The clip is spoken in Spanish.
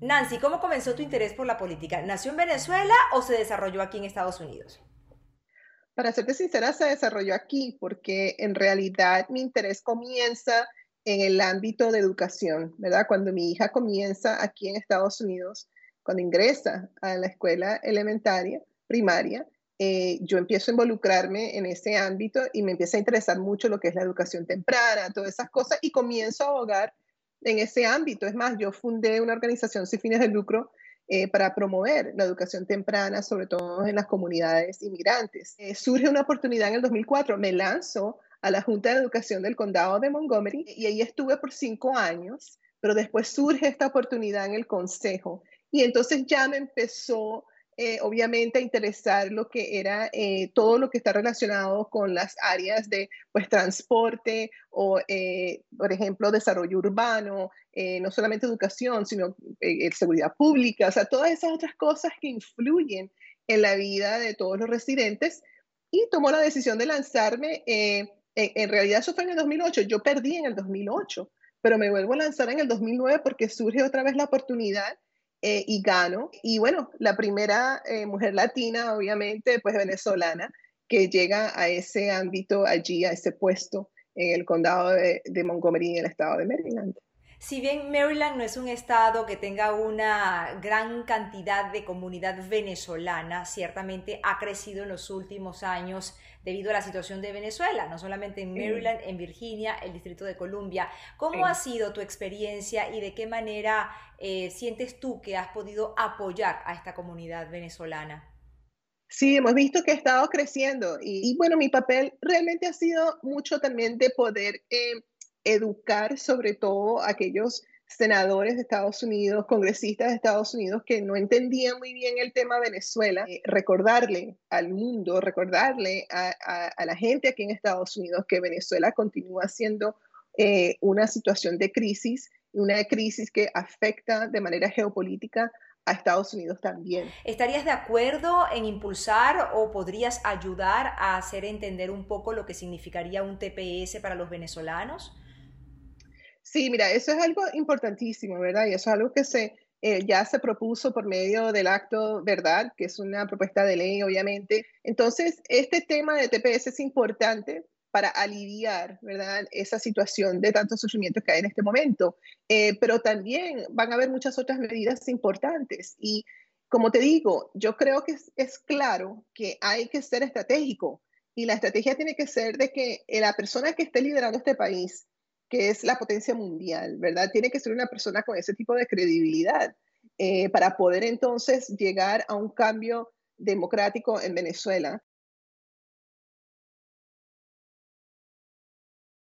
Nancy, ¿cómo comenzó tu interés por la política? ¿Nació en Venezuela o se desarrolló aquí en Estados Unidos? Para serte sincera, se desarrolló aquí porque en realidad mi interés comienza en el ámbito de educación, ¿verdad? Cuando mi hija comienza aquí en Estados Unidos, cuando ingresa a la escuela elementaria, primaria, yo empiezo a involucrarme en ese ámbito y me empieza a interesar mucho lo que es la educación temprana, todas esas cosas, y comienzo a abogar en ese ámbito. Es más, yo fundé una organización sin fines de lucro para promover la educación temprana, sobre todo en las comunidades inmigrantes. Surge una oportunidad en el 2004, me lanzo a la Junta de Educación del Condado de Montgomery y ahí estuve por 5 años, pero después surge esta oportunidad en el Consejo y entonces ya me empezó obviamente a interesar lo que era todo lo que está relacionado con las áreas de pues, transporte o, por ejemplo, desarrollo urbano, no solamente educación, sino seguridad pública, o sea, todas esas otras cosas que influyen en la vida de todos los residentes y tomó la decisión de lanzarme. En realidad eso fue en el 2008, yo perdí en el 2008, pero me vuelvo a lanzar en el 2009 porque surge otra vez la oportunidad y gano. Y bueno, la primera mujer latina, obviamente, pues venezolana, que llega a ese ámbito allí, a ese puesto en el condado de Montgomery, en el estado de Maryland. Si bien Maryland no es un estado que tenga una gran cantidad de comunidad venezolana, ciertamente ha crecido en los últimos años debido a la situación de Venezuela, no solamente en Maryland, en Virginia, el Distrito de Columbia. ¿Cómo ha sido tu experiencia y de qué manera sientes tú que has podido apoyar a esta comunidad venezolana? Sí, hemos visto que ha estado creciendo y bueno, mi papel realmente ha sido mucho también de poder educar sobre todo a aquellos senadores de Estados Unidos, congresistas de Estados Unidos que no entendían muy bien el tema Venezuela, recordarle al mundo, recordarle a la gente aquí en Estados Unidos que Venezuela continúa siendo una situación de crisis, una crisis que afecta de manera geopolítica a Estados Unidos también. ¿Estarías de acuerdo en impulsar o podrías ayudar a hacer entender un poco lo que significaría un TPS para los venezolanos? Sí, mira, eso es algo importantísimo, ¿verdad? Y eso es algo que ya se propuso por medio del acto, ¿verdad? Que es una propuesta de ley, obviamente. Entonces, este tema de TPS es importante para aliviar, ¿verdad? Esa situación de tanto sufrimiento que hay en este momento. Pero también van a haber muchas otras medidas importantes. Y como te digo, yo creo que es claro que hay que ser estratégico. Y la estrategia tiene que ser de que la persona que esté liderando este país, que es la potencia mundial, ¿verdad? Tiene que ser una persona con ese tipo de credibilidad para poder entonces llegar a un cambio democrático en Venezuela